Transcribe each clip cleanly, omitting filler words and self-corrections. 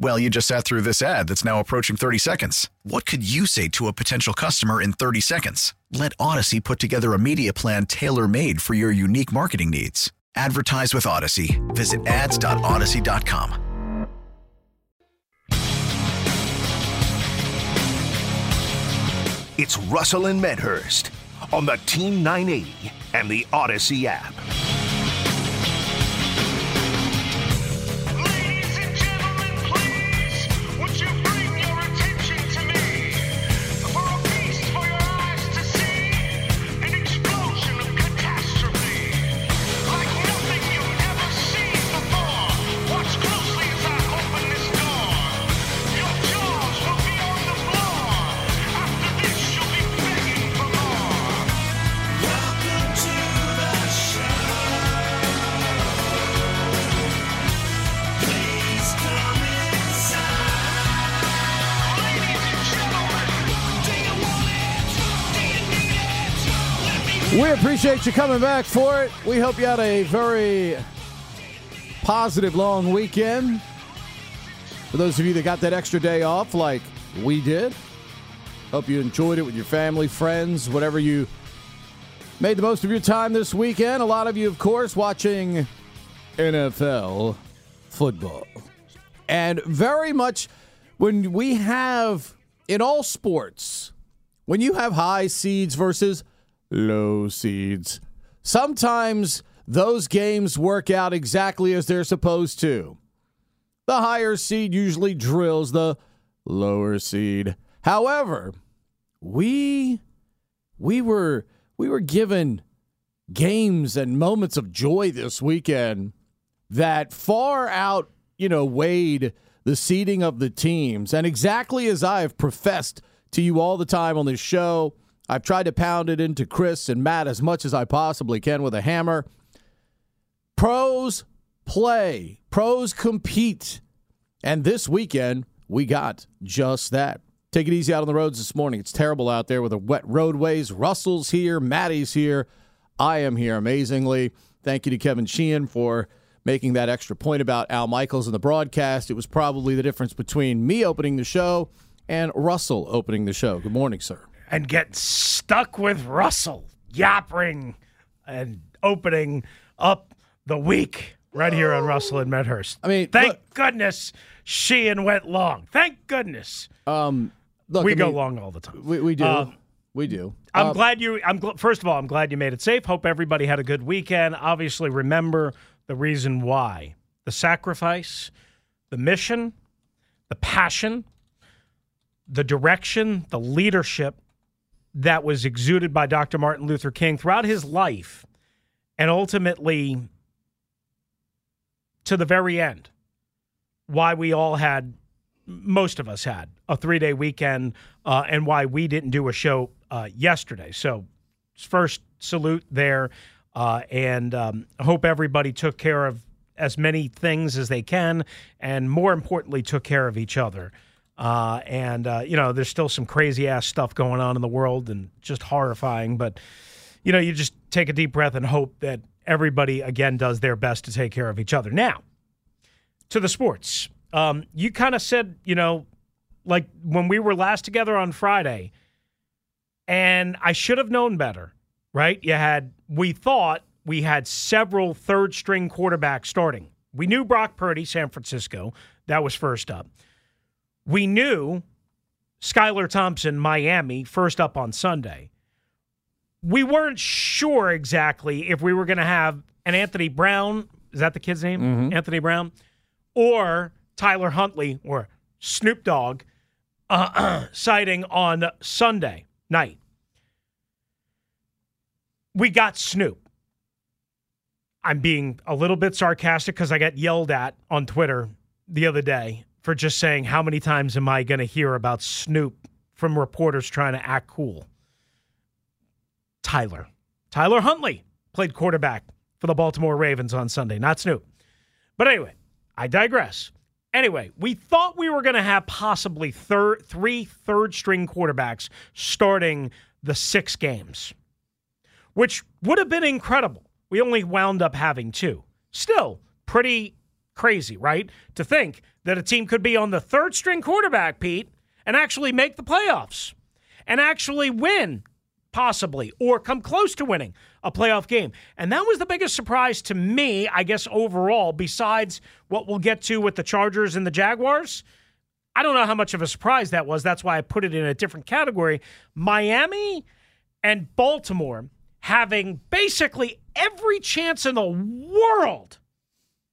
Well, you just sat through this ad that's now approaching 30 seconds. What could you say to a potential customer in 30 seconds? Let Odyssey put together a media plan tailor-made for your unique marketing needs. Advertise with Odyssey. Visit ads.odyssey.com. It's Russell and Medhurst on the Team 980 and the Odyssey app. We appreciate you coming back for it. We hope you had a very positive long weekend. For those of you that got that extra day off like we did, hope you enjoyed it with your family, friends, whatever you made the most of your time this weekend. A lot of you, of course, watching NFL football. And very much when we have, in all sports, when you have high seeds versus low seeds, sometimes those games work out exactly as they're supposed to. The higher seed usually drills the lower seed. However, we were given games and moments of joy this weekend that far out, weighed the seeding of the teams. And exactly as I have professed to you all the time on this show, I've tried to pound it into Chris and Matt as much as I possibly can with a hammer. Pros play. Pros compete. And this weekend, we got just that. Take it easy out on the roads this morning. It's terrible out there with the wet roadways. Russell's here. Maddie's here. I am here, amazingly. Thank you to Kevin Sheehan for making that extra point about Al Michaels in the broadcast. It was probably the difference between me opening the show and Russell opening the show. Good morning, sir. And get stuck with Russell yapping and opening up the week right here on Russell and Medhurst. I mean, thank goodness Sheehan went long. Thank goodness. We go long all the time. We do. We do. First of all, I'm glad you made it safe. Hope everybody had a good weekend. Obviously, remember the reason why: the sacrifice, the mission, the passion, the direction, the leadership that was exuded by Dr. Martin Luther King throughout his life and ultimately to the very end, why we all had, most of us had, a 3-day weekend and why we didn't do a show yesterday. So first, salute there and hope everybody took care of as many things as they can and, more importantly, took care of each other. There's still some crazy-ass stuff going on in the world and just horrifying. But, you just take a deep breath and hope that everybody, again, does their best to take care of each other. Now, to the sports. You kind of said, like when we were last together on Friday, and I should have known better, right? We thought we had several third-string quarterbacks starting. We knew Brock Purdy, San Francisco. That was first up. We knew Skylar Thompson, Miami, first up on Sunday. We weren't sure exactly if we were going to have an Anthony Brown. Is that the kid's name? Mm-hmm. Anthony Brown. Or Tyler Huntley or Snoop Dogg sighting on Sunday night. We got Snoop. I'm being a little bit sarcastic because I got yelled at on Twitter the other day for just saying how many times am I going to hear about Snoop from reporters trying to act cool. Tyler Huntley played quarterback for the Baltimore Ravens on Sunday, not Snoop. But anyway, I digress. Anyway, we thought we were going to have possibly three third-string quarterbacks starting the 6 games, which would have been incredible. We only wound up having 2. Still, pretty crazy, right? To think that a team could be on the third-string quarterback, Pete, and actually make the playoffs and actually win, possibly, or come close to winning a playoff game. And that was the biggest surprise to me, I guess, overall, besides what we'll get to with the Chargers and the Jaguars. I don't know how much of a surprise that was. That's why I put it in a different category. Miami and Baltimore having basically every chance in the world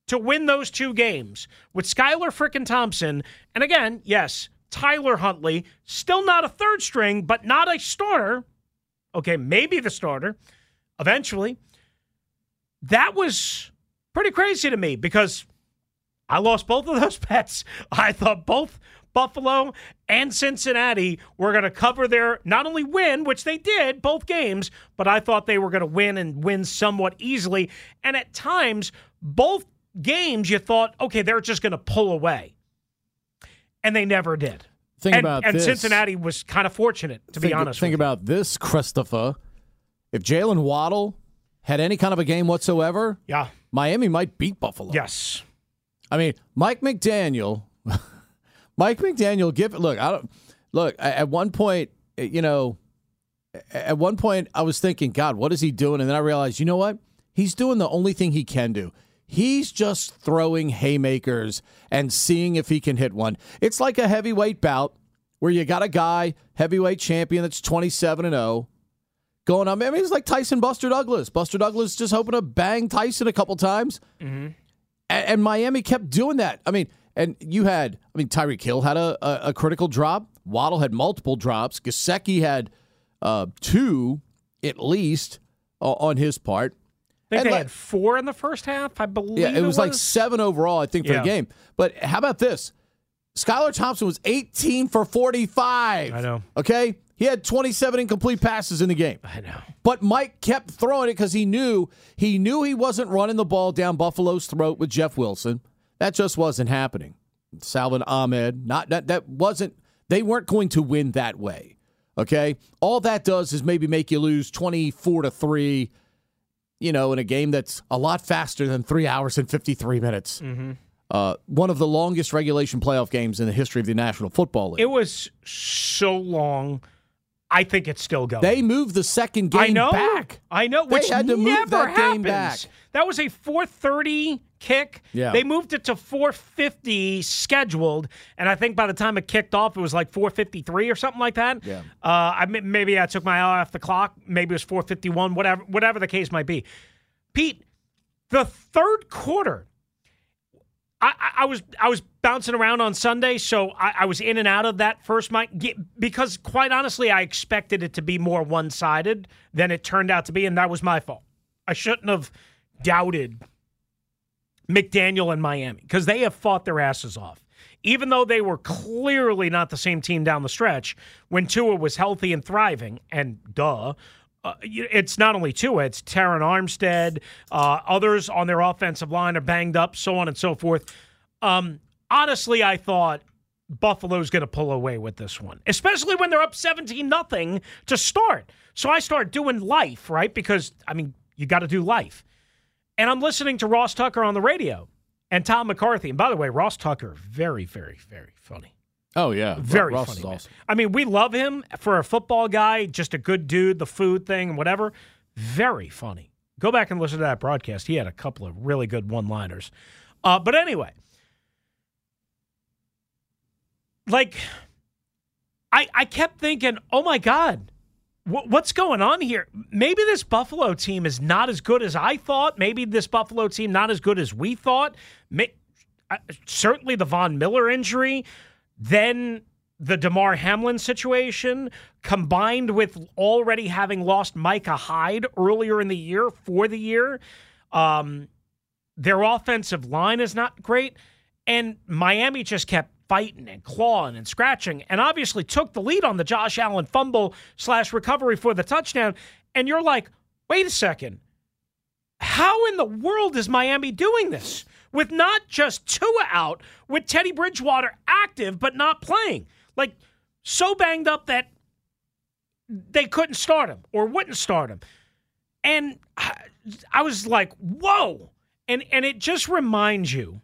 to win those 2 games with Skylar frickin' Thompson. And again, yes, Tyler Huntley, still not a third string, but not a starter. Okay, maybe the starter eventually. That was pretty crazy to me because I lost both of those bets. I thought both Buffalo and Cincinnati were going to cover their, not only win, which they did, both games, but I thought they were going to win and win somewhat easily. And at times, both games you thought, okay, they're just going to pull away. And they never did. Think about this. Cincinnati was kind of fortunate, to be honest. Think about this, Christopher. If Jalen Waddle had any kind of a game whatsoever, Miami might beat Buffalo. Yes. I mean, Mike McDaniel, at one point I was thinking, God, what is he doing? And then I realized, you know what? He's doing the only thing he can do. He's just throwing haymakers and seeing if he can hit one. It's like a heavyweight bout where you got a guy, heavyweight champion that's 27-0, going up. I mean, it's like Tyson Buster Douglas. Buster Douglas just hoping to bang Tyson a couple times. Mm-hmm. And Miami kept doing that. I mean, and you had, Tyreek Hill had a critical drop. Waddle had multiple drops. Gesicki had 2 at least on his part. I think they had 4 in the first half, I believe. Yeah, it was like 7 overall, I think, for the game. But how about this? Skylar Thompson was 18 for 45. I know. Okay? He had 27 incomplete passes in the game. I know. But Mike kept throwing it because he knew he wasn't running the ball down Buffalo's throat with Jeff Wilson. That just wasn't happening. Salvin Ahmed, they weren't going to win that way. Okay? All that does is maybe make you lose 24-3. In a game that's a lot faster than 3 hours and 53 minutes. Mm-hmm. One of the longest regulation playoff games in the history of the National Football League. It was so long. I think it's still going. They moved the second game back. I know, which had to never move that happens. Game back. That was a 4:30 kick. Yeah. They moved it to 4:50 scheduled, and I think by the time it kicked off, it was like 4:53 or something like that. Yeah. Maybe I took my eye off the clock. Maybe it was 4:51, whatever the case might be. Pete, the third quarter, I was bouncing around on Sunday, so I was in and out of that first mic because, quite honestly, I expected it to be more one-sided than it turned out to be, and that was my fault. I shouldn't have doubted McDaniel and Miami because they have fought their asses off. Even though they were clearly not the same team down the stretch, when Tua was healthy and thriving, and it's not only Tua, it's Taron Armstead, others on their offensive line are banged up, so on and so forth. Honestly, I thought Buffalo's going to pull away with this one, especially when they're up 17-0 to start. So I start doing life, right? Because, you got to do life. And I'm listening to Ross Tucker on the radio and Tom McCarthy. And by the way, Ross Tucker, very, very, very funny. Oh, yeah. Very Ross funny. Is awesome. We love him for a football guy, just a good dude, the food thing and whatever. Very funny. Go back and listen to that broadcast. He had a couple of really good one-liners. But anyway, I kept thinking, oh, my God, what's going on here? Maybe this Buffalo team is not as good as I thought. Maybe this Buffalo team not as good as we thought. certainly the Von Miller injury, then the DeMar Hamlin situation, combined with already having lost Micah Hyde earlier in the year for the year. Their offensive line is not great, and Miami just kept fighting and clawing and scratching, and obviously took the lead on the Josh Allen fumble/recovery for the touchdown. And you're like, wait a second. How in the world is Miami doing this? With not just Tua out, with Teddy Bridgewater active but not playing. Like, so banged up that they couldn't start him or wouldn't start him. And I was like, whoa. And it just reminds you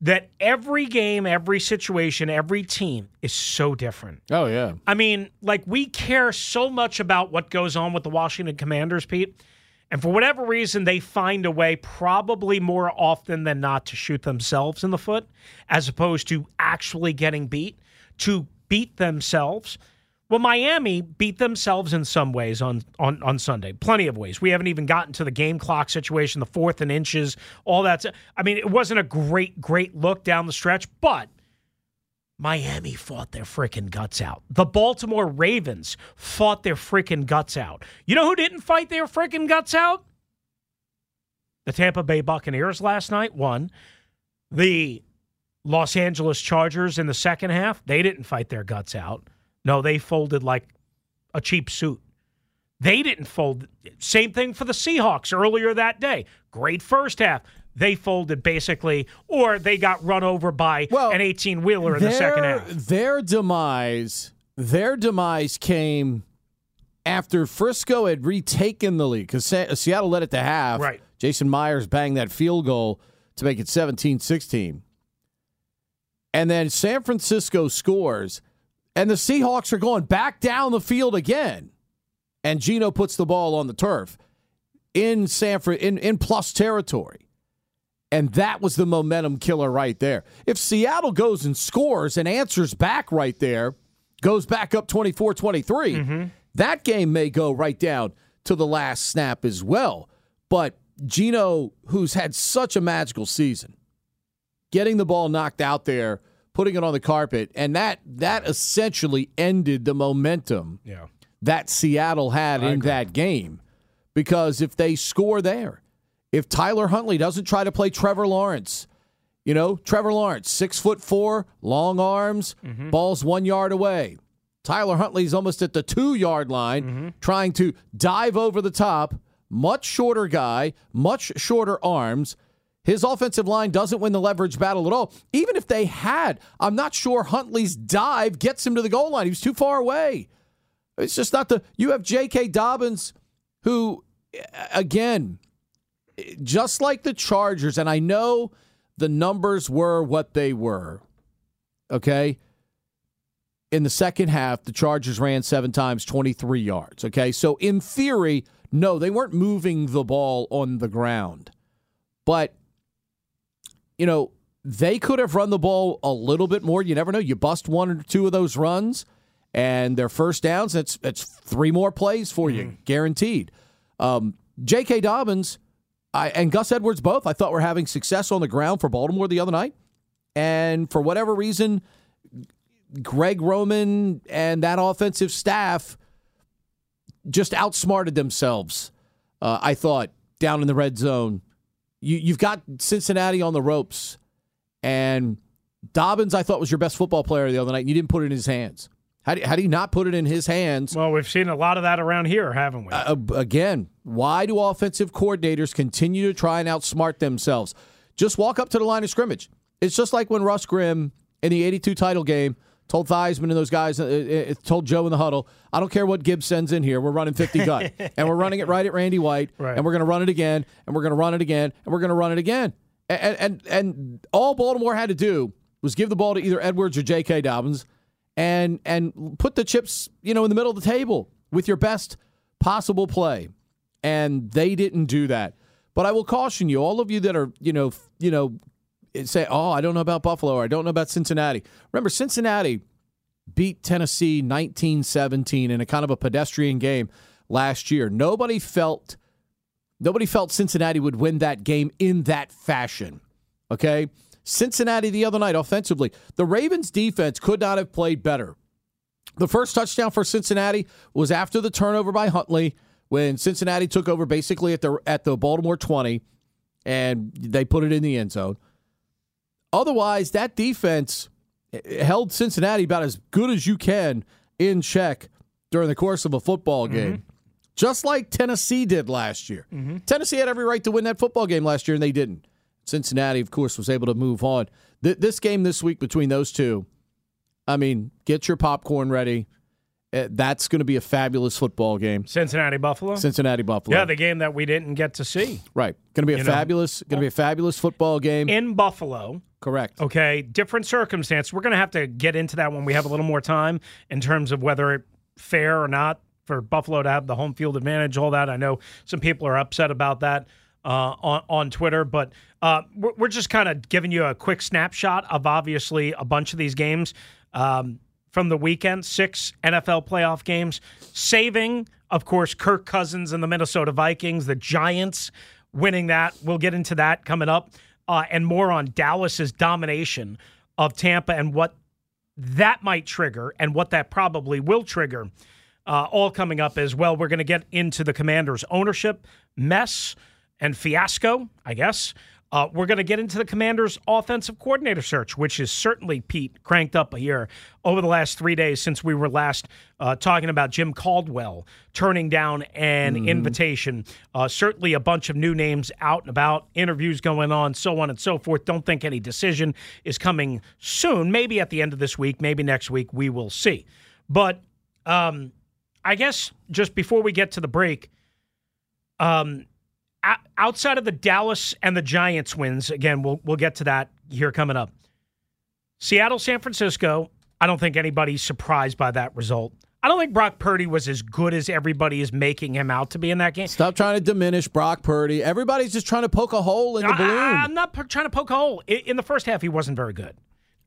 that every game, every situation, every team is so different. Oh, yeah. I mean, like, we care so much about what goes on with the Washington Commanders, Pete. And for whatever reason, they find a way probably more often than not to shoot themselves in the foot as opposed to actually getting beat, to beat themselves. Well, Miami beat themselves in some ways on Sunday. Plenty of ways. We haven't even gotten to the game clock situation, the fourth and inches, all that. I mean, it wasn't a great, great look down the stretch, but Miami fought their freaking guts out. The Baltimore Ravens fought their freaking guts out. You know who didn't fight their freaking guts out? The Tampa Bay Buccaneers last night won. The Los Angeles Chargers in the second half, they didn't fight their guts out. No, they folded like a cheap suit. They didn't fold. Same thing for the Seahawks earlier that day. Great first half. They folded basically, or they got run over by an 18-wheeler in the second half. Their demise came after Frisco had retaken the lead because Seattle led at the half. Right. Jason Myers banged that field goal to make it 17-16. And then San Francisco scores. And the Seahawks are going back down the field again. And Geno puts the ball on the turf in in plus territory. And that was the momentum killer right there. If Seattle goes and scores and answers back right there, goes back up 24-23, that game may go right down to the last snap as well. But Geno, who's had such a magical season, getting the ball knocked out there, putting it on the carpet, and that essentially ended the momentum that Seattle had in that game. Because if they score there, if Tyler Huntley doesn't try to play Trevor Lawrence, Trevor Lawrence, 6'4", long arms, ball's 1 yard away. Tyler Huntley's almost at the 2 yard line, trying to dive over the top, much shorter guy, much shorter arms. His offensive line doesn't win the leverage battle at all. Even if they had, I'm not sure Huntley's dive gets him to the goal line. He was too far away. It's just not you have J.K. Dobbins, who, again, just like the Chargers, and I know the numbers were what they were, okay? In the second half, the Chargers ran 7 times, 23 yards, okay? So in theory, no, they weren't moving the ball on the ground. But they could have run the ball a little bit more. You never know. You bust one or two of those runs, and their first downs, that's 3 more plays for you, guaranteed. J.K. Dobbins and Gus Edwards both, I thought, were having success on the ground for Baltimore the other night. And for whatever reason, Greg Roman and that offensive staff just outsmarted themselves, I thought, down in the red zone. You've got Cincinnati on the ropes, and Dobbins, I thought, was your best football player the other night, and you didn't put it in his hands. How do you not put it in his hands? Well, we've seen a lot of that around here, haven't we? Again, why do offensive coordinators continue to try and outsmart themselves? Just walk up to the line of scrimmage. It's just like when Russ Grimm in the 82 title game told Theismann and those guys, told Joe in the huddle, I don't care what Gibbs sends in here, we're running 50 gut. And we're running it right at Randy White, and we're going to run it again, and we're going to run it again, and we're going to run it again. And all Baltimore had to do was give the ball to either Edwards or J.K. Dobbins and put the chips, in the middle of the table with your best possible play. And they didn't do that. But I will caution you, all of you that are, say, I don't know about Buffalo, or I don't know about Cincinnati. Remember, Cincinnati beat Tennessee 19-17 in a kind of a pedestrian game last year. Nobody felt Cincinnati would win that game in that fashion. okay? Cincinnati the other night offensively. The Ravens defense could not have played better. The first touchdown for Cincinnati was after the turnover by Huntley when Cincinnati took over basically at the Baltimore 20, and they put it in the end zone. Otherwise, that defense held Cincinnati about as good as you can in check during the course of a football game, just like Tennessee did last year. Mm-hmm. Tennessee had every right to win that football game last year, and they didn't. Cincinnati, of course, was able to move on. This game this week between those two, I mean, get your popcorn ready. That's going to be a fabulous football game. Cincinnati Buffalo. Yeah, the game that we didn't get to see. Right. Going to be a fabulous football game in Buffalo. Correct. Okay, different circumstance. We're going to have to get into that when we have a little more time in terms of whether it's fair or not for Buffalo to have the home field advantage, all that. I know some people are upset about that on Twitter, but we're just kind of giving you a quick snapshot of obviously a bunch of these games from the weekend, 6 NFL playoff games, saving, of course, Kirk Cousins and the Minnesota Vikings, the Giants winning that. We'll get into that coming up and more on Dallas's domination of Tampa and what that might trigger and what that probably will trigger, all coming up as well. We're going to get into the Commanders' ownership mess and fiasco, I guess. We're going to get into the Commanders' offensive coordinator search, which is certainly, Pete, cranked up a year over the last 3 days since we were last talking about Jim Caldwell turning down an invitation. Certainly a bunch of new names out and about, interviews going on, so on and so forth. Don't think any decision is coming soon. Maybe at the end of this week, maybe next week, we will see. But I guess just before we get to the break, outside of the Dallas and the Giants wins, again, we'll get to that here coming up. Seattle, San Francisco, I don't think anybody's surprised by that result. I don't think Brock Purdy was as good as everybody is making him out to be in that game. Stop trying to diminish Brock Purdy. Everybody's just trying to poke a hole in the balloon. I'm not trying to poke a hole. In the first half, he wasn't very good.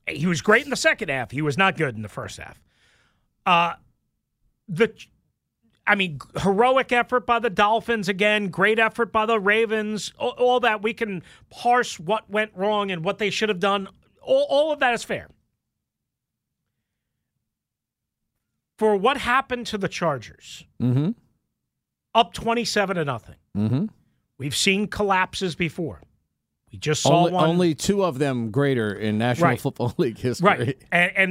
He was great in the second half. He was not good in the first half. Heroic effort by the Dolphins again, great effort by the Ravens, all that. We can parse what went wrong and what they should have done. All of that is fair. For what happened to the Chargers, up 27-0. We've seen collapses before. We just saw one. Only two of them greater in National Football League history. Right,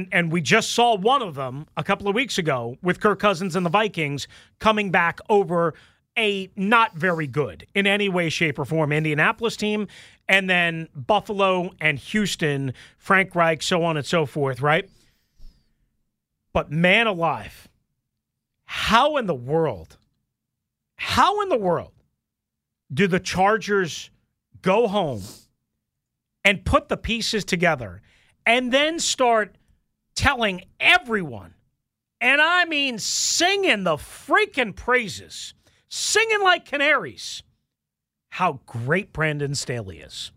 and we just saw one of them a couple of weeks ago with Kirk Cousins and the Vikings coming back over a not very good, in any way, shape, or form, Indianapolis team, and then Buffalo and Houston, Frank Reich, so on and so forth, right? But man alive, how in the world do the Chargers go home and put the pieces together and then start telling everyone, and I mean singing the freaking praises, singing like canaries, how great Brandon Staley is?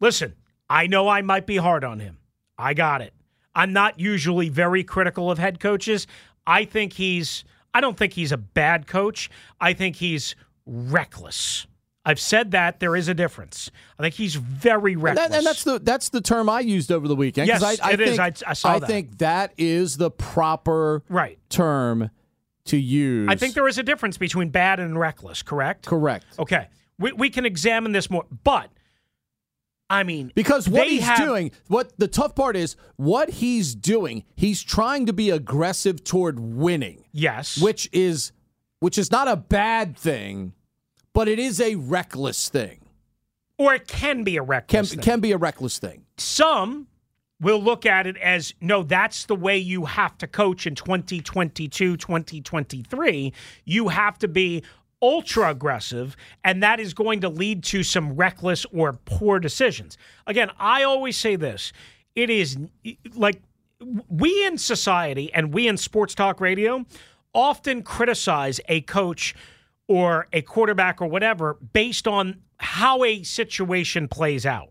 Listen, I know I might be hard on him. I got it. I'm not usually very critical of head coaches. I don't think he's a bad coach. I think he's reckless. I've said that. There is a difference. I think he's very reckless. And that's the term I used over the weekend. Yes, it is. I saw that. I think that is the proper term to use. I think there is a difference between bad and reckless, correct? Correct. Okay. We can examine this more. But, I mean, because the tough part is, what he's doing, he's trying to be aggressive toward winning. Yes. Which is not a bad thing. But it is a reckless thing. Or it can be a reckless thing. Can be a reckless thing. Some will look at it as, no, that's the way you have to coach in 2022, 2023. You have to be ultra aggressive, and that is going to lead to some reckless or poor decisions. Again, I always say this. It is like we in society and we in sports talk radio often criticize a coach or a quarterback or whatever based on how a situation plays out.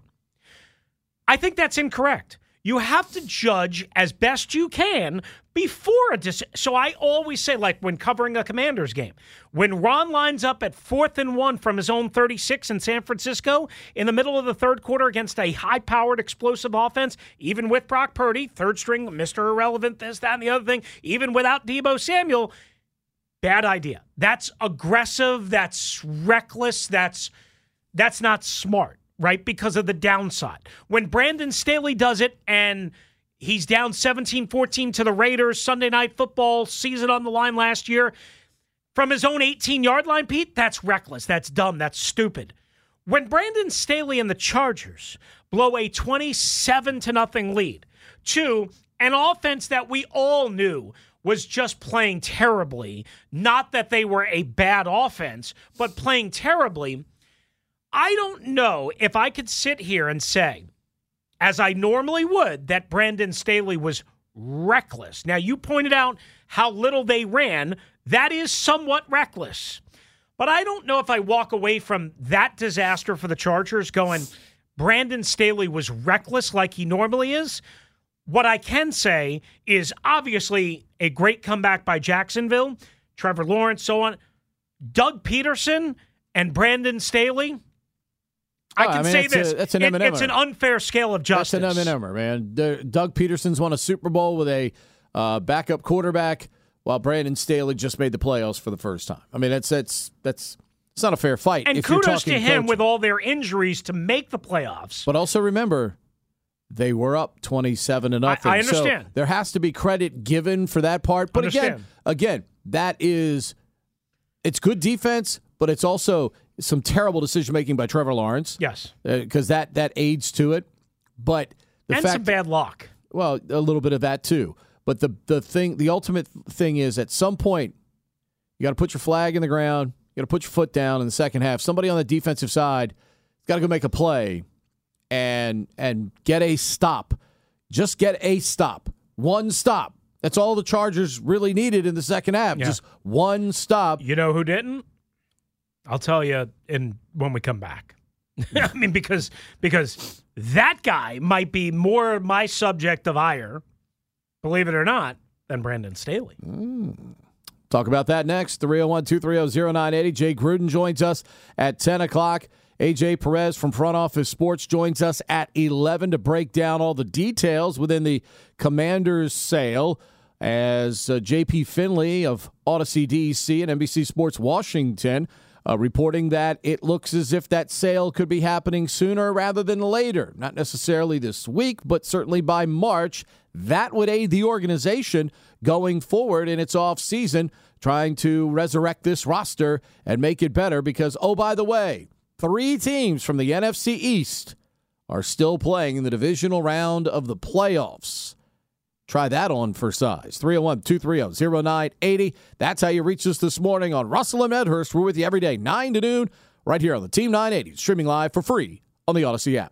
I think that's incorrect. you have to judge as best you can before a decision. So I always say, like when covering a Commanders game, when Ron lines up at 4th and 1 from his own 36 in San Francisco in the middle of the third quarter against a high-powered, explosive offense, even with Brock Purdy, third string, Mr. Irrelevant, this, that, and the other thing, even without Deebo Samuel, bad idea. That's aggressive. That's reckless. That's not smart. Right, because of the downside. When Brandon Staley does it and he's down 17-14 to the Raiders, Sunday Night Football season on the line last year, from his own 18-yard line, Pete, that's reckless, that's dumb, that's stupid. When Brandon Staley and the Chargers blow a 27-0 lead to an offense that we all knew was just playing terribly, not that they were a bad offense, but playing terribly, I don't know if I could sit here and say, as I normally would, that Brandon Staley was reckless. Now, you pointed out how little they ran. That is somewhat reckless. But I don't know if I walk away from that disaster for the Chargers going, Brandon Staley was reckless like he normally is. What I can say is obviously a great comeback by Jacksonville, Trevor Lawrence, so on. Doug Peterson and Brandon Staley, I mean, say this. It's an unfair scale of justice. That's an M&M, man. Doug Peterson's won a Super Bowl with a backup quarterback, while Brandon Staley just made the playoffs for the first time. I mean, that's it's not a fair fight. And if kudos to him coaching, with all their injuries to make the playoffs. But also remember, they were up 27-0. I understand. So there has to be credit given for that part. But again, it's good defense, but it's also some terrible decision-making by Trevor Lawrence. Yes. Because that aids to it. But some bad luck. Well, a little bit of that too. But the ultimate thing is at some point, you got to put your flag in the ground, you got to put your foot down in the second half. Somebody on the defensive side has got to go make a play and get a stop. Just get a stop. One stop. That's all the Chargers really needed in the second half. Yeah. Just one stop. You know who didn't? I'll tell you when we come back. I mean, because that guy might be more my subject of ire, believe it or not, than Brandon Staley. Mm. Talk about that next. 301-230-0980. Jay Gruden joins us at 10 o'clock. AJ Perez from Front Office Sports joins us at 11 to break down all the details within the Commanders sale, as J.P. Finley of Odyssey DC and NBC Sports Washington reporting that it looks as if that sale could be happening sooner rather than later. Not necessarily this week, but certainly by March. That would aid the organization going forward in its offseason, trying to resurrect this roster and make it better because, oh, by the way, 3 teams from the NFC East are still playing in the divisional round of the playoffs. Try that on for size. 301-230-0980. That's how you reach us this morning on Russell and Medhurst. We're with you every day, 9 to noon, right here on the Team 980, streaming live for free on the Odyssey app.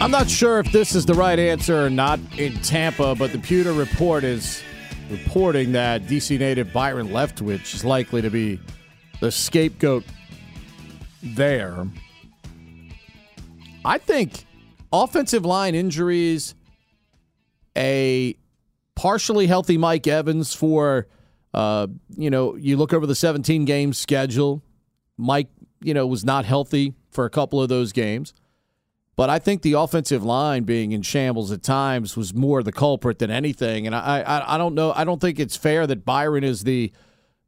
I'm not sure if this is the right answer or not in Tampa, but the Pewter Report is reporting that D.C. native Byron Leftwich is likely to be the scapegoat there. I think offensive line injuries a partially healthy Mike Evans for, you look over the 17-game schedule. Mike, was not healthy for a couple of those games. But I think the offensive line being in shambles at times was more the culprit than anything. And I don't know. I don't think it's fair that Byron is the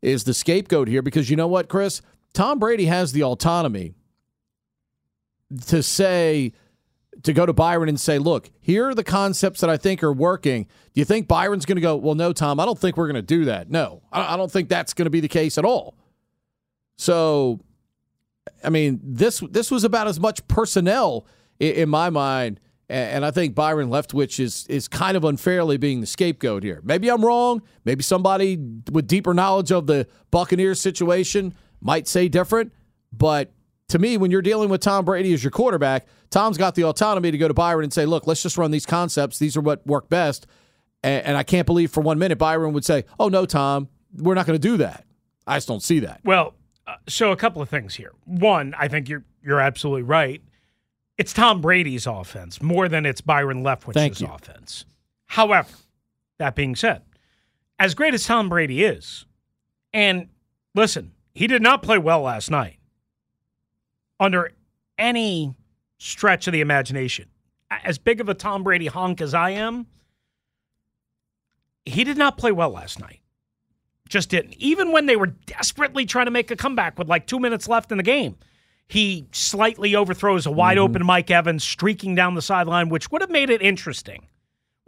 scapegoat here because you know what, Chris? Tom Brady has the autonomy to say, to go to Byron and say, look, here are the concepts that I think are working. Do you think Byron's going to go, well, no, Tom, I don't think we're going to do that. No, I don't think that's going to be the case at all. So, I mean, this was about as much personnel in my mind, and I think Byron Leftwich is kind of unfairly being the scapegoat here. Maybe I'm wrong. Maybe somebody with deeper knowledge of the Buccaneers situation might say different. But to me, when you're dealing with Tom Brady as your quarterback, Tom's got the autonomy to go to Byron and say, look, let's just run these concepts. These are what work best. And I can't believe for 1 minute Byron would say, oh, no, Tom, we're not going to do that. I just don't see that. Well, so a couple of things here. One, I think you're absolutely right. It's Tom Brady's offense more than it's Byron Leftwich's offense. However, that being said, as great as Tom Brady is, and listen, he did not play well last night under any stretch of the imagination. As big of a Tom Brady honk as I am, he did not play well last night. Just didn't. Even when they were desperately trying to make a comeback with like 2 minutes left in the game, he slightly overthrows a wide-open Mike Evans streaking down the sideline, which would have made it interesting.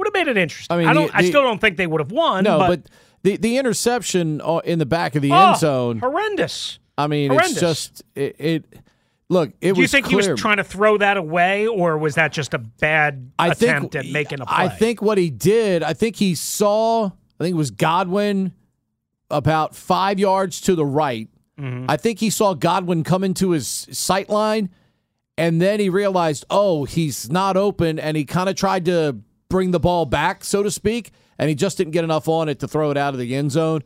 I mean, I still don't think they would have won. No, but the interception in the back of the end zone. Horrendous. I mean, it's just – it was Do you think clear. He was trying to throw that away, or was that just a bad attempt at making a play? I think what he did, I think it was Godwin about 5 yards to the right. Mm-hmm. I think he saw Godwin come into his sight line, and then he realized, oh, he's not open, and he kind of tried to bring the ball back, so to speak, and he just didn't get enough on it to throw it out of the end zone.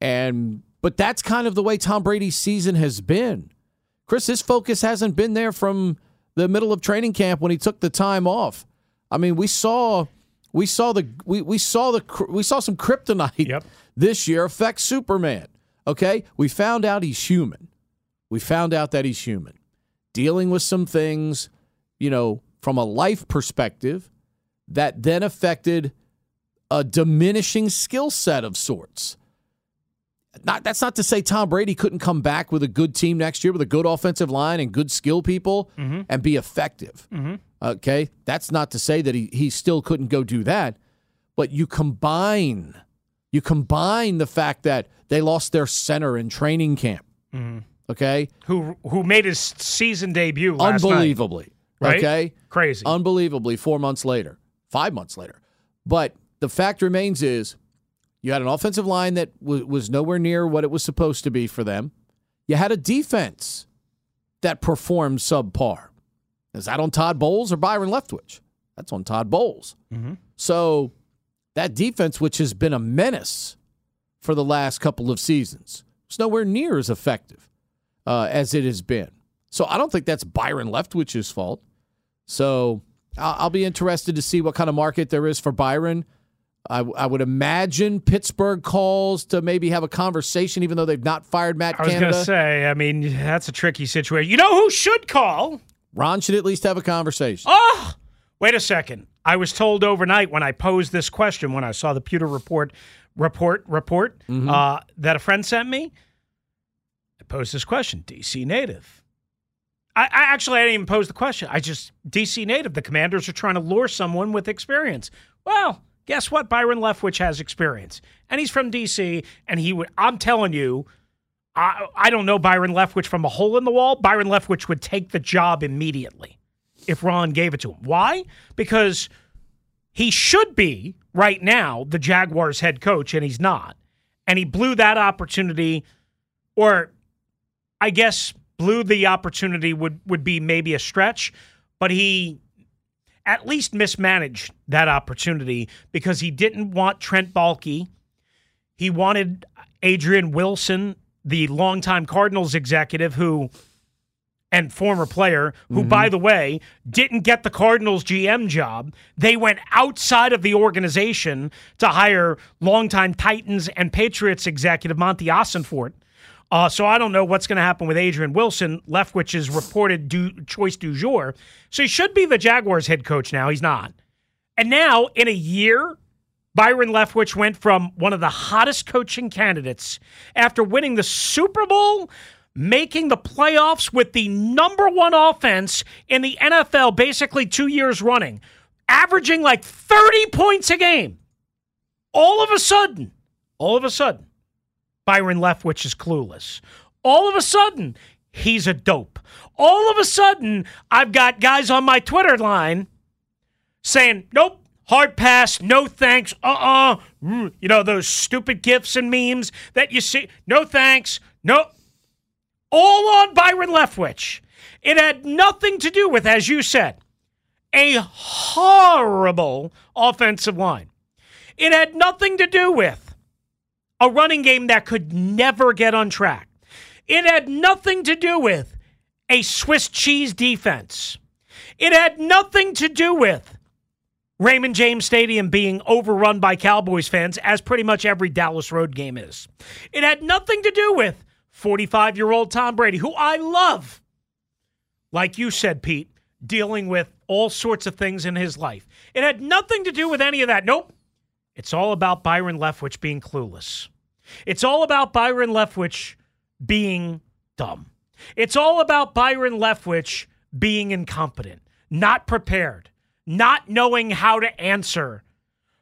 But that's kind of the way Tom Brady's season has been. Chris, his focus hasn't been there from the middle of training camp when he took the time off. I mean, we saw some kryptonite this year affect Superman. Okay, we found out he's human. Dealing with some things, from a life perspective that then affected a diminishing skill set of sorts. That's not to say Tom Brady couldn't come back with a good team next year with a good offensive line and good skill people and be effective. Mm-hmm. Okay, that's not to say that he still couldn't go do that, but you combine the fact that they lost their center in training camp, okay? Who made his season debut last night. Unbelievably, right? Okay? Crazy. Unbelievably, 5 months later. But the fact remains is you had an offensive line that was nowhere near what it was supposed to be for them. You had a defense that performed subpar. Is that on Todd Bowles or Byron Leftwich? That's on Todd Bowles. Mm-hmm. So that defense, which has been a menace for the last couple of seasons, it's nowhere near as effective as it has been. So I don't think that's Byron Leftwich's fault. So I'll be interested to see what kind of market there is for Byron. I would imagine Pittsburgh calls to maybe have a conversation, even though they've not fired Matt Canada. I was going to say, I mean, that's a tricky situation. You know who should call? Ron should at least have a conversation. Oh, wait a second. I was told overnight when I posed this question, when I saw the Pewter report that a friend sent me, I posed this question, D.C. native. I didn't even pose the question. D.C. native, the Commanders are trying to lure someone with experience. Well, guess what? Byron Leftwich has experience, and he's from D.C., and I'm telling you, I don't know Byron Leftwich from a hole in the wall. Byron Leftwich would take the job immediately if Ron gave it to him. Why? Because he should be right now the Jaguars head coach, and he's not. And he blew that opportunity, or I guess blew the opportunity would be maybe a stretch, but he at least mismanaged that opportunity because he didn't want Trent Baalke. He wanted Adrian Wilson, the longtime Cardinals executive, who and former player who, by the way, didn't get the Cardinals GM job. They went outside of the organization to hire longtime Titans and Patriots executive Monty Ossenfort. So I don't know what's going to happen with Adrian Wilson, Leftwich's reported choice du jour. So he should be the Jaguars head coach now. He's not. And now, in a year, Byron Leftwich went from one of the hottest coaching candidates after winning the Super Bowl, making the playoffs with the number one offense in the NFL basically 2 years running, averaging like 30 points a game. All of a sudden, Byron Leftwich is clueless. All of a sudden, he's a dope. All of a sudden, I've got guys on my Twitter line saying, nope, hard pass, no thanks, you know, those stupid GIFs and memes that you see, no thanks, nope. All on Byron Leftwich. It had nothing to do with, as you said, a horrible offensive line. It had nothing to do with a running game that could never get on track. It had nothing to do with a Swiss cheese defense. It had nothing to do with Raymond James Stadium being overrun by Cowboys fans, as pretty much every Dallas road game is. It had nothing to do with 45-year-old Tom Brady, who I love, like you said, Pete, dealing with all sorts of things in his life. It had nothing to do with any of that. Nope. It's all about Byron Leftwich being clueless. It's all about Byron Leftwich being dumb. It's all about Byron Leftwich being incompetent, not prepared, not knowing how to answer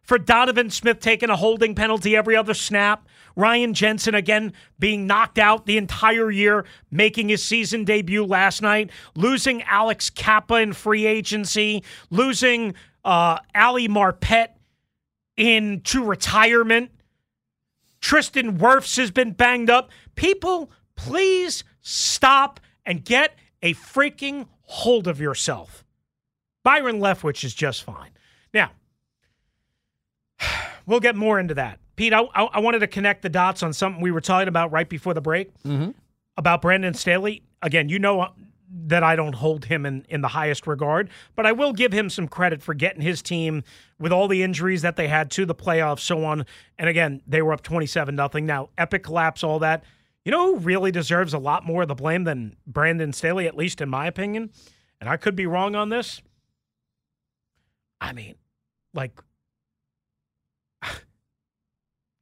for Donovan Smith taking a holding penalty every other snap, Ryan Jensen, again, being knocked out the entire year, making his season debut last night, losing Alex Kappa in free agency, losing Ali Marpet into retirement. Tristan Wirfs has been banged up. People, please stop and get a freaking hold of yourself. Byron Leftwich is just fine. Now, we'll get more into that. Pete, I wanted to connect the dots on something we were talking about right before the break about Brandon Staley. Again, you know that I don't hold him in the highest regard, but I will give him some credit for getting his team with all the injuries that they had to the playoffs, so on. And again, they were up 27-0. Now, epic collapse, all that. You know who really deserves a lot more of the blame than Brandon Staley, at least in my opinion? And I could be wrong on this. I mean, like,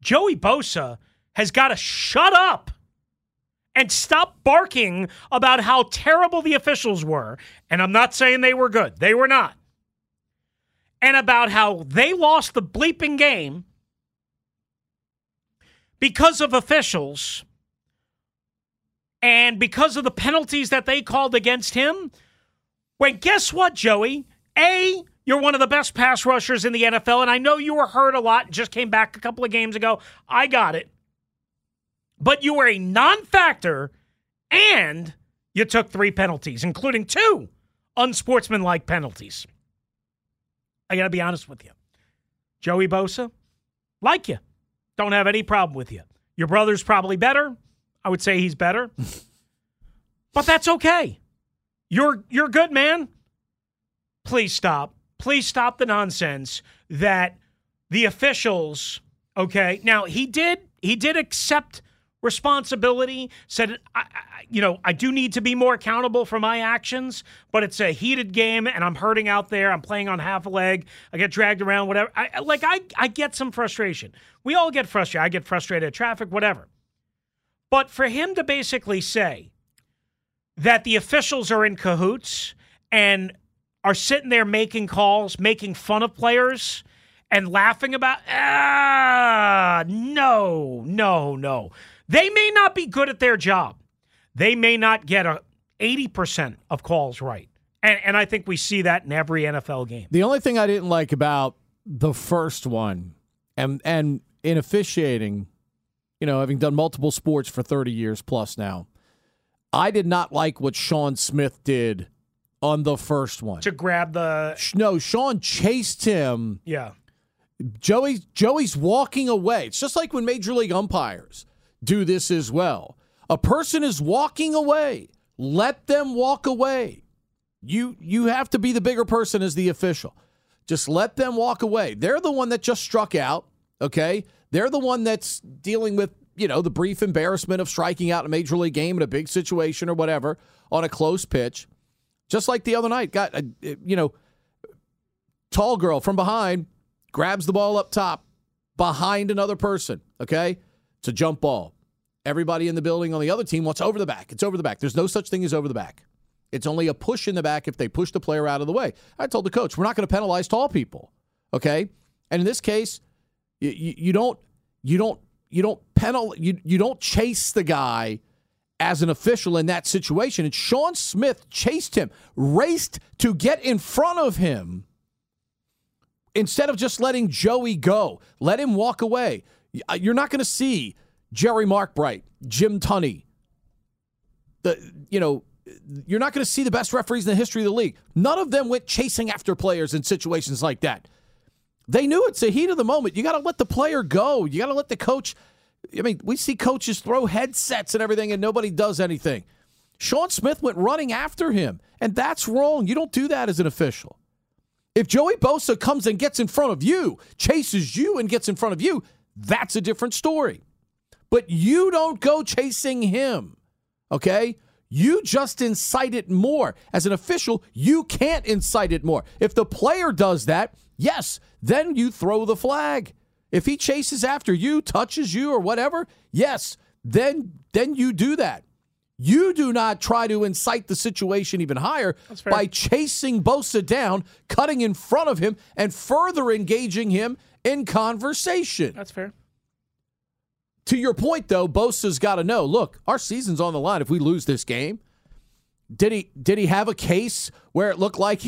Joey Bosa has got to shut up and stop barking about how terrible the officials were. And I'm not saying they were good. They were not. And about how they lost the bleeping game because of officials and because of the penalties that they called against him. When guess what, Joey? You're one of the best pass rushers in the NFL, and I know you were hurt a lot and just came back a couple of games ago. I got it. But you were a non-factor, and you took 3 penalties, including 2 unsportsmanlike penalties. I got to be honest with you. Joey Bosa, like you. Don't have any problem with you. Your brother's probably better. I would say he's better. But that's okay. You're good, man. Please stop. Please stop the nonsense that the officials, okay? Now, he did accept responsibility, said, I do need to be more accountable for my actions, but it's a heated game, and I'm hurting out there. I'm playing on half a leg. I get dragged around, whatever. I get some frustration. We all get frustrated. I get frustrated at traffic, whatever. But for him to basically say that the officials are in cahoots and are sitting there making calls, making fun of players, and laughing about, no. They may not be good at their job. They may not get 80% of calls right. And I think we see that in every NFL game. The only thing I didn't like about the first one, and in officiating, you know, having done multiple sports for 30 years plus now, I did not like what Sean Smith did on the first one. To grab the... No, Sean chased him. Yeah. Joey's walking away. It's just like when Major League umpires do this as well. A person is walking away. Let them walk away. You have to be the bigger person as the official. Just let them walk away. They're the one that just struck out, okay? They're the one that's dealing with, you know, the brief embarrassment of striking out in a major league game in a big situation or whatever on a close pitch. Just like the other night, got a, you know, tall girl from behind, grabs the ball up top behind another person, okay? It's a jump ball. Everybody in the building on the other team wants over the back. It's over the back. There's no such thing as over the back. It's only a push in the back if they push the player out of the way. I told the coach, we're not going to penalize tall people, okay? And in this case, you don't chase the guy as an official in that situation. And Sean Smith chased him, raced to get in front of him instead of just letting Joey go. Let him walk away. You're not going to see Jerry Markbright, Jim Tunney, you're not going to see the best referees in the history of the league. None of them went chasing after players in situations like that. They knew it's the heat of the moment. You got to let the player go. You got to let the coach. I mean, we see coaches throw headsets and everything, and nobody does anything. Sean Smith went running after him, and that's wrong. You don't do that as an official. If Joey Bosa comes and gets in front of you, chases you and gets in front of you, that's a different story. But you don't go chasing him, okay? You just incite it more. As an official, you can't incite it more. If the player does that, yes, then you throw the flag. If he chases after you, touches you or whatever, yes, then you do that. You do not try to incite the situation even higher by chasing Bosa down, cutting in front of him, and further engaging him in conversation. That's fair. To your point, though, Bosa's got to know, look, our season's on the line if we lose this game. Did he have a case where it looked like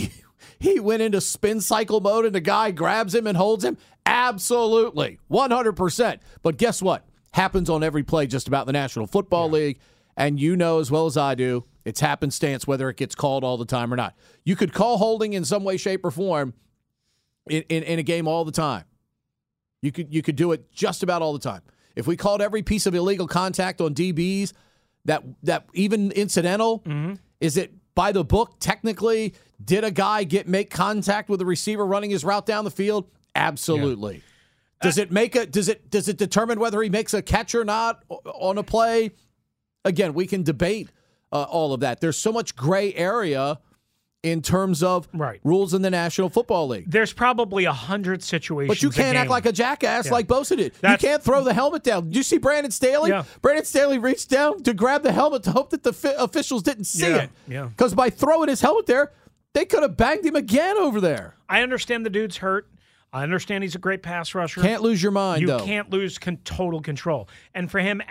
he went into spin cycle mode and the guy grabs him and holds him? Absolutely, 100%. But guess what? Happens on every play just about the National Football League, and you know as well as I do, it's happenstance whether it gets called all the time or not. You could call holding in some way, shape, or form in a game all the time. You could do it just about all the time. If we called every piece of illegal contact on DBs, that even incidental, is it by the book technically? Did a guy make contact with a receiver running his route down the field? Absolutely. Yeah. Does it determine whether he makes a catch or not on a play? Again, we can debate all of that. There's so much gray area in terms of rules in the National Football League. There's probably 100 situations. But you can't act like a jackass like Bosa did. You can't throw the helmet down. Did you see Brandon Staley? Yeah. Brandon Staley reached down to grab the helmet to hope that the officials didn't see it. Because by throwing his helmet there, they could have banged him again over there. I understand the dude's hurt. I understand he's a great pass rusher. Can't lose your mind, though. You can't lose total control. And for him,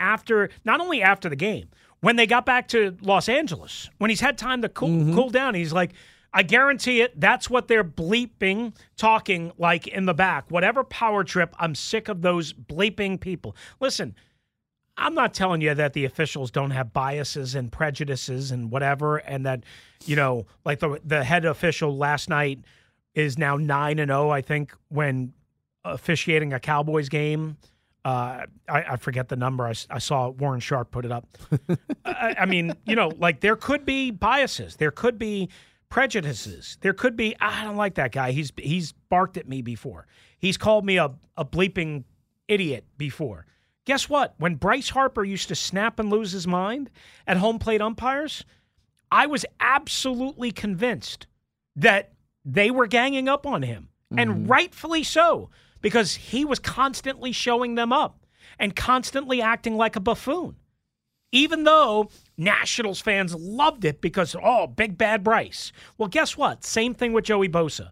not only after the game, when they got back to Los Angeles, when he's had time to cool down, he's like, I guarantee it, that's what they're bleeping, talking like in the back. Whatever power trip, I'm sick of those bleeping people. Listen, I'm not telling you that the officials don't have biases and prejudices and whatever, and that, you know, like the head official last night is now 9-0, I think, when officiating a Cowboys game. I forget the number. I saw Warren Sharp put it up. I mean, you know, like there could be biases. There could be prejudices. There could be, I don't like that guy. He's barked at me before. He's called me a bleeping idiot before. Guess what? When Bryce Harper used to snap and lose his mind at home plate umpires, I was absolutely convinced that they were ganging up on him, and rightfully so. Because he was constantly showing them up and constantly acting like a buffoon. Even though Nationals fans loved it because, oh, big bad Bryce. Well, guess what? Same thing with Joey Bosa.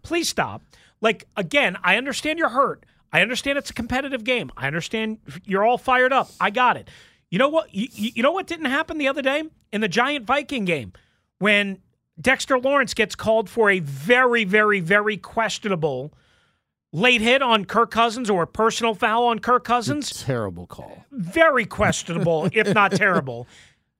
Please stop. Like, again, I understand you're hurt. I understand it's a competitive game. I understand you're all fired up. I got it. You know what? You know what didn't happen the other day? In the Giant-Viking game, when Dexter Lawrence gets called for a very, very, very questionable late hit on Kirk Cousins or a personal foul on Kirk Cousins. It's a terrible call. Very questionable, if not terrible.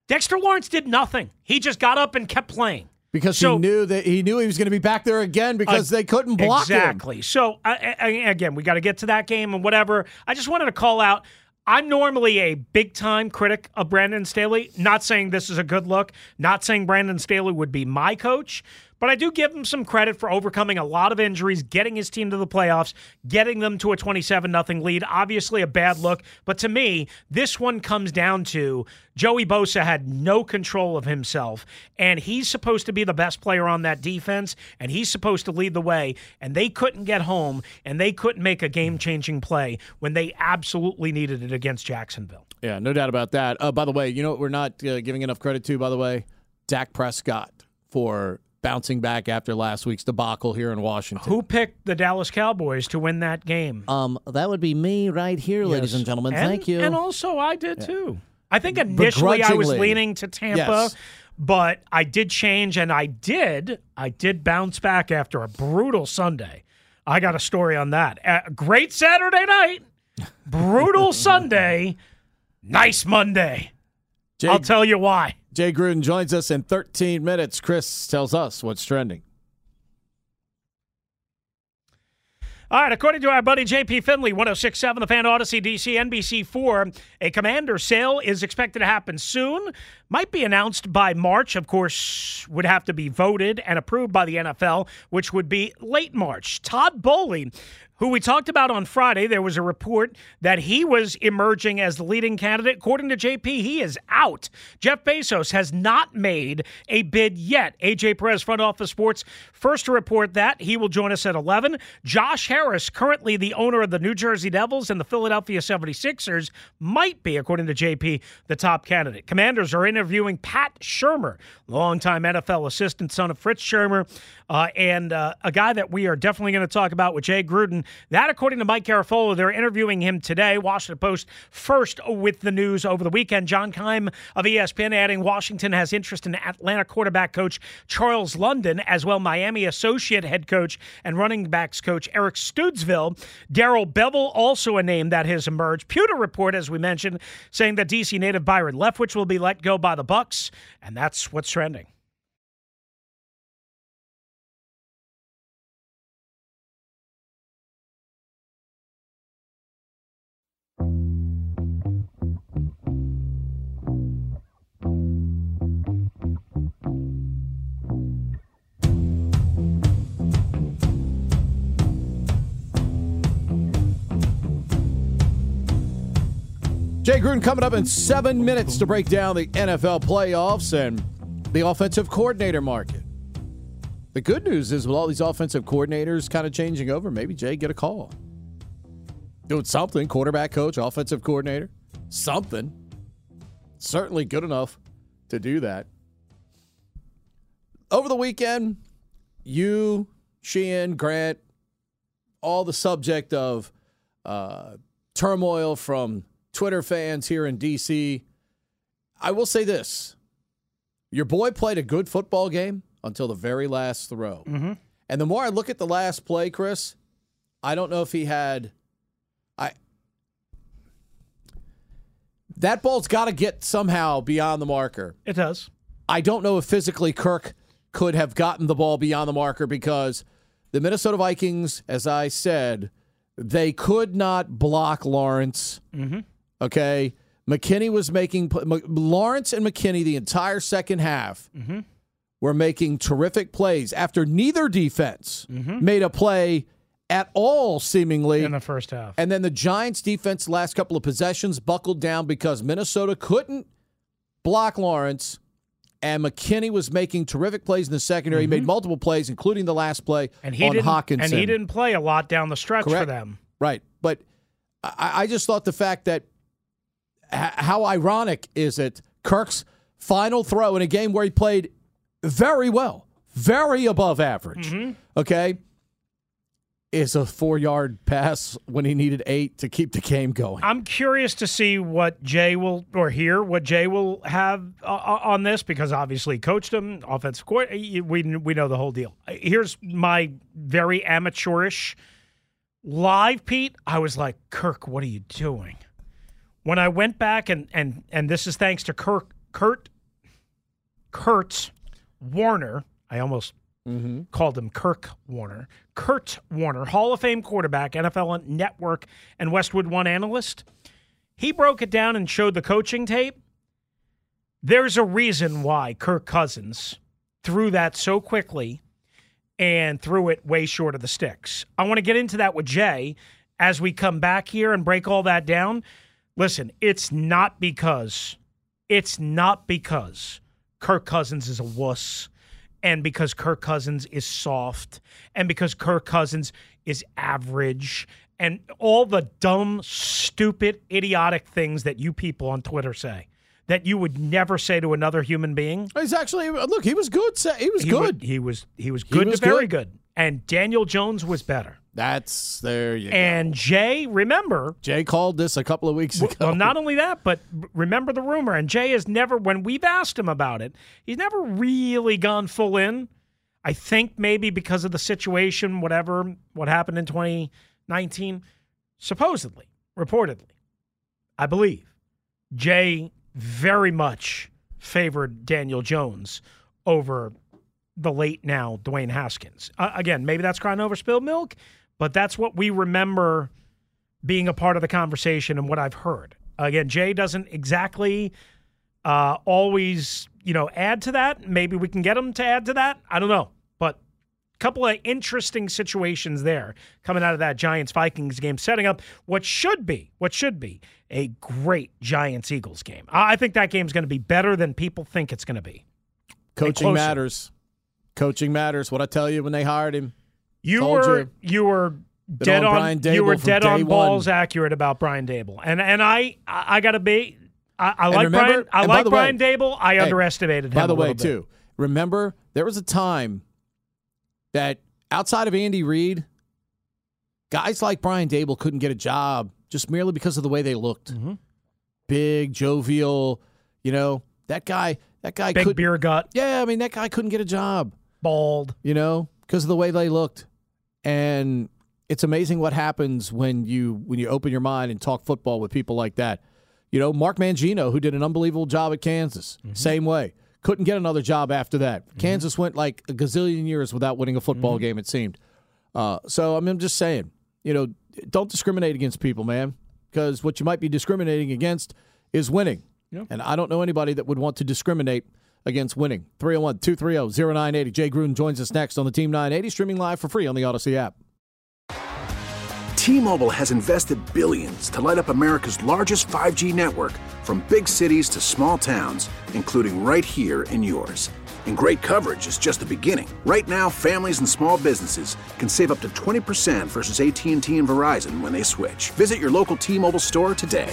Dexter Lawrence did nothing. He just got up and kept playing. Because he knew he was going to be back there again because they couldn't block him. Exactly. So, again, we got to get to that game and whatever. I just wanted to call out, I'm normally a big-time critic of Brandon Staley, not saying this is a good look, not saying Brandon Staley would be my coach, but I do give him some credit for overcoming a lot of injuries, getting his team to the playoffs, getting them to a 27-0 lead. Obviously a bad look, but to me, this one comes down to Joey Bosa had no control of himself, and he's supposed to be the best player on that defense, and he's supposed to lead the way, and they couldn't get home, and they couldn't make a game-changing play when they absolutely needed it against Jacksonville. Yeah, no doubt about that. By the way, you know what we're not giving enough credit to, by the way? Dak Prescott for bouncing back after last week's debacle here in Washington. Who picked the Dallas Cowboys to win that game? That would be me right here, yes, ladies and gentlemen. Thank you. And also I did, yeah, too. I think initially I was leaning to Tampa, yes, but I did change, and I did bounce back after a brutal Sunday. I got a story on that. Great Saturday night. Brutal Sunday, nice Monday. I'll tell you why. Jay Gruden joins us in 13 minutes. Chris tells us what's trending. All right, according to our buddy J.P. Finley, 106.7, The Fan, Odyssey, D.C., NBC4, a Commander sale is expected to happen soon. Might be announced by March. Of course, would have to be voted and approved by the NFL, which would be late March. Todd Bowley, who we talked about on Friday, there was a report that he was emerging as the leading candidate. According to JP, he is out. Jeff Bezos has not made a bid yet. AJ Perez, Front Office Sports, first to report that. He will join us at 11. Josh Harris, currently the owner of the New Jersey Devils and the Philadelphia 76ers, might be, according to JP, the top candidate. Commanders are interviewing Pat Shermer, longtime NFL assistant, son of Fritz Shermer, and a guy that we are definitely going to talk about with Jay Gruden. That, according to Mike Garafolo, they're interviewing him today. Washington Post first with the news over the weekend. John Keim of ESPN adding Washington has interest in Atlanta quarterback coach Charles London, as well Miami associate head coach and running backs coach Eric Stoudsville. Darrell Bevell, also a name that has emerged. Pewter Report, as we mentioned, saying that D.C. native Byron Leftwich will be let go by the Bucks, and that's what's trending. Jay Gruden coming up in 7 minutes to break down the NFL playoffs and the offensive coordinator market. The good news is with all these offensive coordinators kind of changing over, maybe Jay get a call. Doing something, quarterback coach, offensive coordinator, something. Certainly good enough to do that. Over the weekend, you, Sheehan, Grant, all the subject of turmoil from Twitter fans here in D.C. I will say this. Your boy played a good football game until the very last throw. Mm-hmm. And the more I look at the last play, Chris, I don't know if he had... That ball's got to get somehow beyond the marker. It does. I don't know if physically Kirk could have gotten the ball beyond the marker because the Minnesota Vikings, as I said, they could not block Lawrence. Mm-hmm. Okay, McKinney was making Lawrence and McKinney the entire second half mm-hmm. were making terrific plays after neither defense mm-hmm. made a play at all, seemingly in the first half. And then the Giants' defense last couple of possessions buckled down because Minnesota couldn't block Lawrence, and McKinney was making terrific plays in the secondary. Mm-hmm. He made multiple plays, including the last play on Hockenson. And he didn't play a lot down the stretch Correct. For them, right? But I just thought the fact that. How ironic is it? Kirk's final throw in a game where he played very well, very above average, mm-hmm. okay, is a 4-yard pass when he needed 8 to keep the game going. I'm curious to see what Jay will – or hear what Jay will have on this because obviously he coached him, offensive coordinator. We know the whole deal. Here's my very amateurish live, Pete. I was like, Kirk, what are you doing? When I went back, and this is thanks to Kurt Warner, I almost mm-hmm. called him Kirk Warner, Kurt Warner, Hall of Fame quarterback, NFL Network, and Westwood One analyst. He broke it down and showed the coaching tape. There's a reason why Kirk Cousins threw that so quickly and threw it way short of the sticks. I want to get into that with Jay as we come back here and break all that down. Listen, it's not because Kirk Cousins is a wuss and because Kirk Cousins is soft and because Kirk Cousins is average and all the dumb, stupid, idiotic things that you people on Twitter say that you would never say to another human being. He's actually, look, he was good. He was good. He was good to very good. And Daniel Jones was better. That's, there you go. And Jay, remember. Jay called this a couple of weeks ago. Well, not only that, but remember the rumor. And Jay has never, when we've asked him about it, he's never really gone full in. I think maybe because of the situation, whatever, what happened in 2019, supposedly, reportedly, I believe, Jay very much favored Daniel Jones over the late now Dwayne Haskins. Again, maybe that's crying over spilled milk, but that's what we remember being a part of the conversation and what I've heard. Again, Jay doesn't exactly always, add to that. Maybe we can get him to add to that. I don't know. But a couple of interesting situations there coming out of that Giants-Vikings game, setting up what should be a great Giants-Eagles game. I think that game's going to be better than people think it's going to be. Coaching matters. Coaching matters. What I tell you when they hired him. You were dead on balls accurate about Brian Dable. And I got to be I like Brian Dable. I underestimated him a little bit. Remember, there was a time that outside of Andy Reid, guys like Brian Dable couldn't get a job just merely because of the way they looked. Mm-hmm. Big, jovial, that guy big beer gut. Yeah, I mean, that guy couldn't get a job. Bald. Because of the way they looked. And it's amazing what happens when you open your mind and talk football with people like that. Mark Mangino, who did an unbelievable job at Kansas, mm-hmm. same way. Couldn't get another job after that. Mm-hmm. Kansas went like a gazillion years without winning a football mm-hmm. game, it seemed. So, I mean, I'm just saying, don't discriminate against people, man, because what you might be discriminating against is winning. Yep. And I don't know anybody that would want to discriminate against winning. 301-230-0980. Jay Gruden joins us next on the Team 980, streaming live for free on the Odyssey app. T-Mobile has invested billions to light up America's largest 5G network, from big cities to small towns, including right here in yours. And great coverage is just the beginning. Right now, families and small businesses can save up to 20% versus AT&T and Verizon when they switch. Visit your local T-Mobile store today.